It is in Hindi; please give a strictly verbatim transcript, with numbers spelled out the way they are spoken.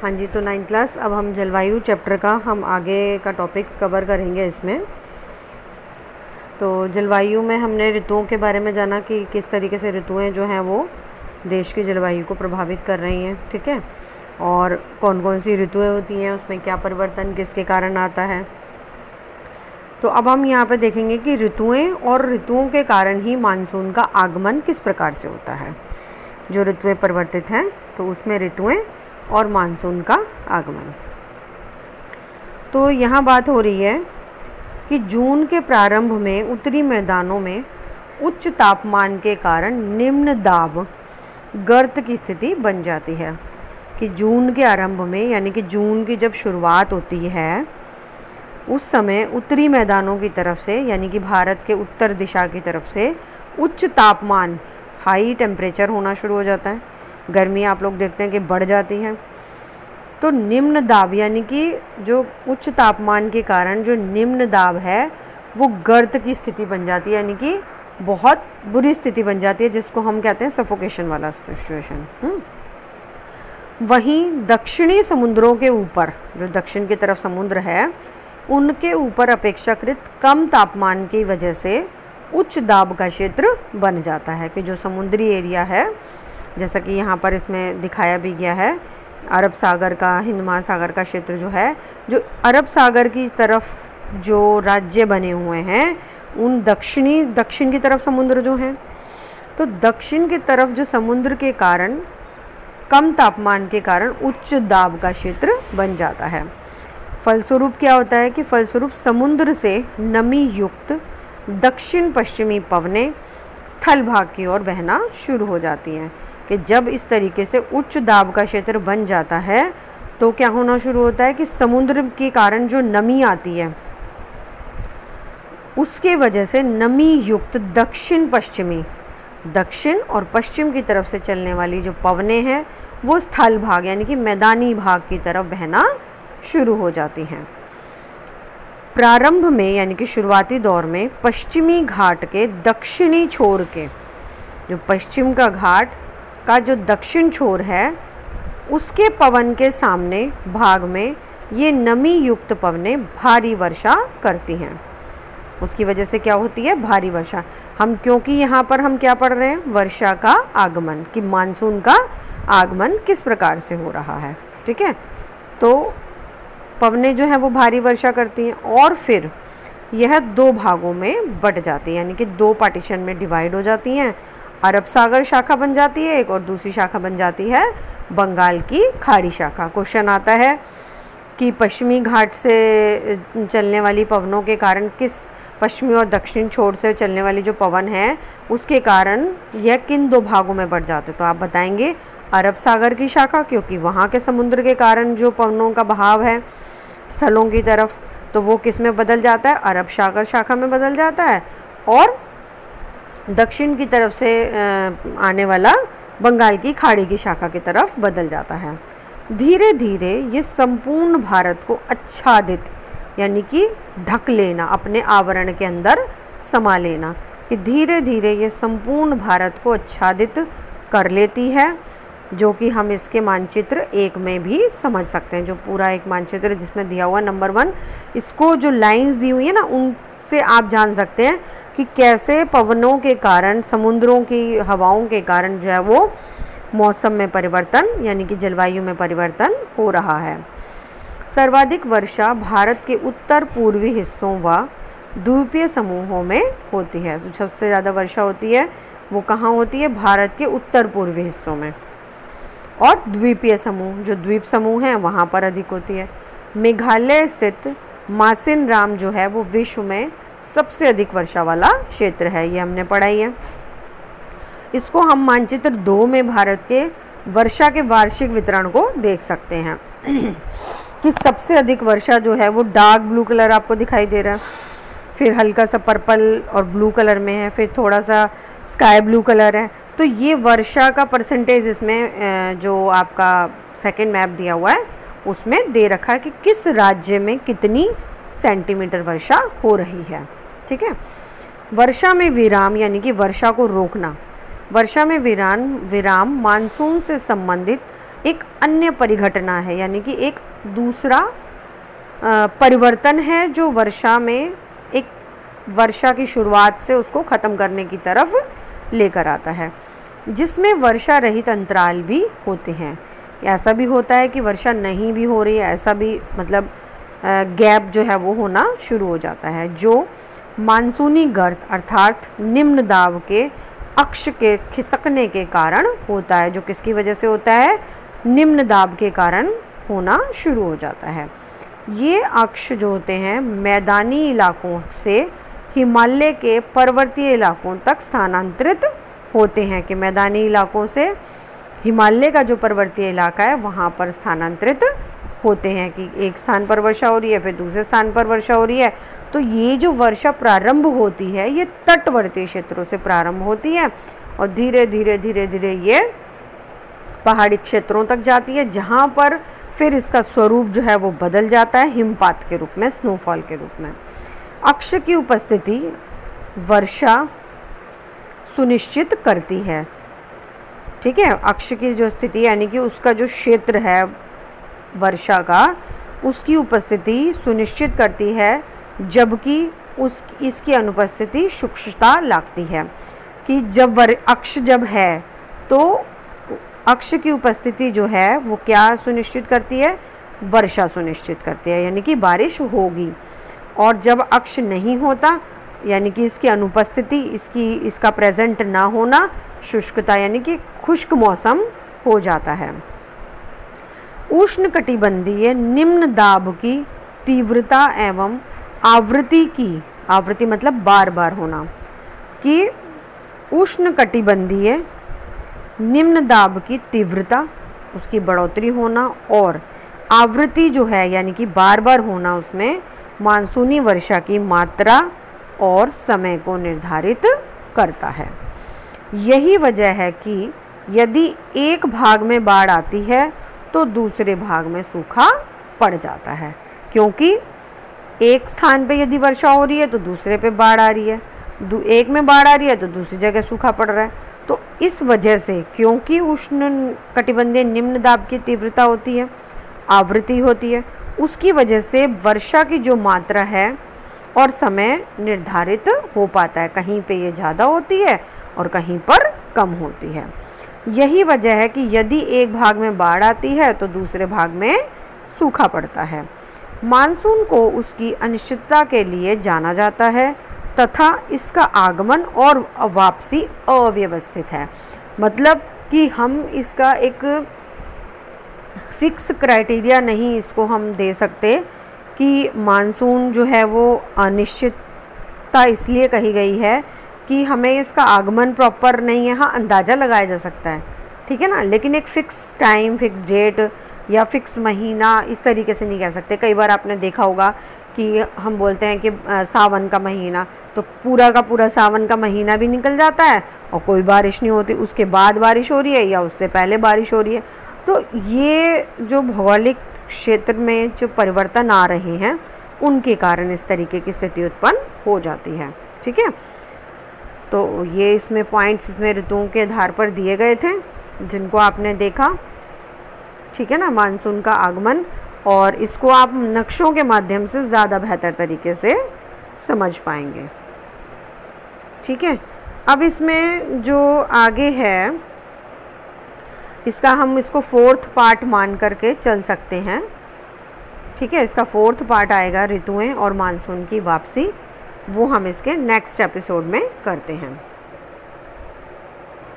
हाँ जी, तो नाइन्थ क्लास अब हम जलवायु चैप्टर का हम आगे का टॉपिक कवर करेंगे इसमें। तो जलवायु में हमने ऋतुओं के बारे में जाना कि किस तरीके से ऋतुएं जो हैं वो देश की जलवायु को प्रभावित कर रही हैं, ठीक है, और कौन कौन सी ऋतुएं होती हैं, उसमें क्या परिवर्तन किसके कारण आता है। तो अब हम यहाँ पर देखेंगे कि ऋतुएँ और ऋतुओं के कारण ही मानसून का आगमन किस प्रकार से होता है। जो ऋतुएँ परिवर्तित हैं तो उसमें ऋतुएँ और मानसून का आगमन। तो यहाँ बात हो रही है कि जून के प्रारंभ में उत्तरी मैदानों में उच्च तापमान के कारण निम्न दाब गर्त की स्थिति बन जाती है। कि जून के आरंभ में, यानी कि जून की जब शुरुआत होती है उस समय उत्तरी मैदानों की तरफ से, यानी कि भारत के उत्तर दिशा की तरफ से उच्च तापमान, हाई टेम्परेचर होना शुरू हो जाता है। गर्मी आप लोग देखते हैं कि बढ़ जाती है। तो निम्न दाब, यानी कि जो उच्च तापमान के कारण जो निम्न दाब है वो गर्त की स्थिति बन जाती है, यानी कि बहुत बुरी स्थिति बन जाती है, जिसको हम कहते हैं सफोकेशन वाला सिचुएशन। वहीं दक्षिणी समुद्रों के ऊपर, जो दक्षिण की तरफ समुद्र है, उनके ऊपर अपेक्षाकृत कम तापमान की वजह से उच्च दाब का क्षेत्र बन जाता है। कि जो समुद्री एरिया है, जैसा कि यहाँ पर इसमें दिखाया भी गया है, अरब सागर का, हिंद महासागर का क्षेत्र जो है, जो अरब सागर की तरफ जो राज्य बने हुए हैं उन दक्षिणी दक्षिण की तरफ समुद्र जो हैं, तो दक्षिण की तरफ जो समुद्र के कारण कम तापमान के कारण उच्च दाब का क्षेत्र बन जाता है। फलस्वरूप क्या होता है कि फलस्वरूप समुद्र से नमी युक्त दक्षिण पश्चिमी पवनें स्थल भाग की ओर बहना शुरू हो जाती हैं। कि जब इस तरीके से उच्च दाब का क्षेत्र बन जाता है तो क्या होना शुरू होता है कि समुद्र के कारण जो नमी आती है उसके वजह से नमी युक्त दक्षिण पश्चिमी, दक्षिण और पश्चिम की तरफ से चलने वाली जो पवनें हैं वो स्थल भाग, यानी कि मैदानी भाग की तरफ बहना शुरू हो जाती हैं। प्रारंभ में, यानी कि शुरुआती दौर में, पश्चिमी घाट के दक्षिणी छोर के, जो पश्चिम का घाट का जो दक्षिण छोर है उसके पवन के सामने भाग में ये नमी युक्त पवनें भारी वर्षा करती हैं। उसकी वजह से क्या होती है? भारी वर्षा। हम क्योंकि यहाँ पर हम क्या पढ़ रहे हैं? वर्षा का आगमन, कि मानसून का आगमन किस प्रकार से हो रहा है, ठीक है। तो पवनें जो है वो भारी वर्षा करती हैं और फिर यह दो भागों में बट जाती है, यानी कि दो पार्टीशन में डिवाइड हो जाती हैं। अरब सागर शाखा बन जाती है एक, और दूसरी शाखा बन जाती है बंगाल की खाड़ी शाखा। क्वेश्चन आता है कि पश्चिमी घाट से चलने वाली पवनों के कारण, किस पश्चिमी और दक्षिण छोर से चलने वाली जो पवन है उसके कारण यह किन दो भागों में बढ़ जाते हैं? तो आप बताएंगे अरब सागर की शाखा, क्योंकि वहाँ के समुद्र के कारण जो पवनों का बहाव है स्थलों की तरफ, तो वो किस में बदल जाता है? अरब सागर शाखा में बदल जाता है। और दक्षिण की तरफ से आने वाला बंगाल की खाड़ी की शाखा की तरफ बदल जाता है। धीरे धीरे ये संपूर्ण भारत को आच्छादित, यानी कि ढक लेना, अपने आवरण के अंदर समा लेना, कि धीरे धीरे ये संपूर्ण भारत को आच्छादित कर लेती है। जो कि हम इसके मानचित्र एक में भी समझ सकते हैं। जो पूरा एक मानचित्र जिसमें दिया हुआ नंबर वन, इसको जो लाइंस दी हुई है ना उनसे आप जान सकते हैं कि कैसे पवनों के कारण, समुद्रों की हवाओं के कारण जो है वो मौसम में परिवर्तन, यानी कि जलवायु में परिवर्तन हो रहा है। सर्वाधिक वर्षा भारत के उत्तर पूर्वी हिस्सों व द्वीपीय समूहों में होती है। तो सबसे ज़्यादा वर्षा होती है वो कहाँ होती है? भारत के उत्तर पूर्वी हिस्सों में, और द्वीपीय समूह, जो द्वीप समूह हैं वहाँ पर अधिक होती है। मेघालय स्थित मासिनराम जो है वो विश्व में सबसे अधिक वर्षा वाला क्षेत्र है, ये हमने पढ़ाई है। इसको हम मानचित्र दो में भारत के वर्षा के वार्षिक वितरण को देख सकते हैं। कि सबसे अधिक वर्षा जो है वो डार्क ब्लू कलर आपको दिखाई दे रहा है, फिर हल्का सा पर्पल और ब्लू कलर में है, फिर थोड़ा सा स्काई ब्लू कलर है। तो ये वर्षा का परसेंटेज इसमें जो आपका सेकेंड मैप दिया हुआ है उसमें दे रखा है कि किस राज्य में कितनी सेंटीमीटर वर्षा हो रही है, ठीक है। वर्षा में विराम, यानी कि वर्षा को रोकना। वर्षा में विराम विराम मानसून से संबंधित एक अन्य परिघटना है, यानी कि एक दूसरा परिवर्तन है जो वर्षा में एक वर्षा की शुरुआत से उसको ख़त्म करने की तरफ लेकर आता है, जिसमें वर्षा रहित अंतराल भी होते हैं। ऐसा भी होता है कि वर्षा नहीं भी हो रही है, ऐसा भी मतलब गैप जो है वो होना शुरू हो जाता है, जो मानसूनी गर्त अर्थात निम्न दाब के अक्ष के खिसकने के कारण होता है, जो किसकी वजह से होता है, निम्न दाब के कारण होना शुरू हो जाता है। ये अक्ष जो होते हैं मैदानी इलाकों से हिमालय के पर्वतीय इलाकों तक स्थानांतरित होते हैं, कि मैदानी इलाकों से हिमालय का जो पर्वतीय इलाका है वहाँ पर स्थानांतरित होते हैं, कि एक स्थान पर वर्षा हो रही है फिर दूसरे स्थान पर वर्षा हो रही है। तो ये जो वर्षा प्रारंभ होती है ये तटवर्ती क्षेत्रों से प्रारंभ होती है और धीरे धीरे धीरे धीरे ये पहाड़ी क्षेत्रों तक जाती है, जहाँ पर फिर इसका स्वरूप जो है वो बदल जाता है हिमपात के रूप में, स्नोफॉल के रूप में। अक्ष की उपस्थिति वर्षा सुनिश्चित करती है, ठीक है। अक्ष की जो स्थिति यानी कि उसका जो क्षेत्र है वर्षा का, उसकी उपस्थिति सुनिश्चित करती है, जबकि उस इसकी अनुपस्थिति शुष्कता लाती है। कि जब वर अक्ष जब है तो अक्ष की उपस्थिति जो है वो क्या सुनिश्चित करती है, वर्षा सुनिश्चित करती है, यानी कि बारिश होगी। और जब अक्ष नहीं होता यानी कि इसकी अनुपस्थिति, इसकी इसका प्रेजेंट ना होना, शुष्कता यानी कि खुश्क मौसम हो जाता है। उष्णकटिबंधीय निम्न दाब की तीव्रता एवं आवृत्ति की, आवृत्ति मतलब बार बार होना, कि उष्णकटिबंधीय निम्न दाब की तीव्रता, उसकी बढ़ोतरी होना और आवृत्ति जो है यानी कि बार बार होना, उसमें मानसूनी वर्षा की मात्रा और समय को निर्धारित करता है। यही वजह है कि यदि एक भाग में बाढ़ आती है तो दूसरे भाग में सूखा पड़ जाता है, क्योंकि एक स्थान पे यदि वर्षा हो रही है तो दूसरे पे बाढ़ आ रही है, एक में बाढ़ आ रही है तो दूसरी जगह सूखा पड़ रहा है। तो इस वजह से, क्योंकि उष्ण कटिबंधीय निम्न दाब की तीव्रता होती है, आवृत्ति होती है, उसकी वजह से वर्षा की जो मात्रा है और समय निर्धारित हो पाता है, कहीं पे ये ज़्यादा होती है और कहीं पर कम होती है। यही वजह है कि यदि एक भाग में बाढ़ आती है तो दूसरे भाग में सूखा पड़ता है। मानसून को उसकी अनिश्चितता के लिए जाना जाता है तथा इसका आगमन और वापसी अव्यवस्थित है, मतलब कि हम इसका एक फिक्स क्राइटेरिया नहीं इसको हम दे सकते कि मानसून जो है वो अनिश्चितता इसलिए कही गई है कि हमें इसका आगमन प्रॉपर नहीं है। हाँ, अंदाज़ा लगाया जा सकता है, ठीक है ना, लेकिन एक फ़िक्स टाइम, फिक्स डेट या फिक्स महीना इस तरीके से नहीं कह सकते। कई बार आपने देखा होगा कि हम बोलते हैं कि सावन का महीना, तो पूरा का पूरा सावन का महीना भी निकल जाता है और कोई बारिश नहीं होती, उसके बाद बारिश हो रही है या उससे पहले बारिश हो रही है। तो ये जो भौगोलिक क्षेत्र में जो परिवर्तन आ रहे हैं उनके कारण इस तरीके की स्थिति उत्पन्न हो जाती है, ठीक है। तो ये इसमें पॉइंट्स इसमें ऋतुओं के आधार पर दिए गए थे जिनको आपने देखा, ठीक है ना, मानसून का आगमन, और इसको आप नक्शों के माध्यम से ज़्यादा बेहतर तरीके से समझ पाएंगे, ठीक है। अब इसमें जो आगे है इसका हम इसको फोर्थ पार्ट मान करके चल सकते हैं, ठीक है। इसका फोर्थ पार्ट आएगा ऋतुएं और मानसून की वापसी, वो हम इसके नेक्स्ट एपिसोड में करते हैं।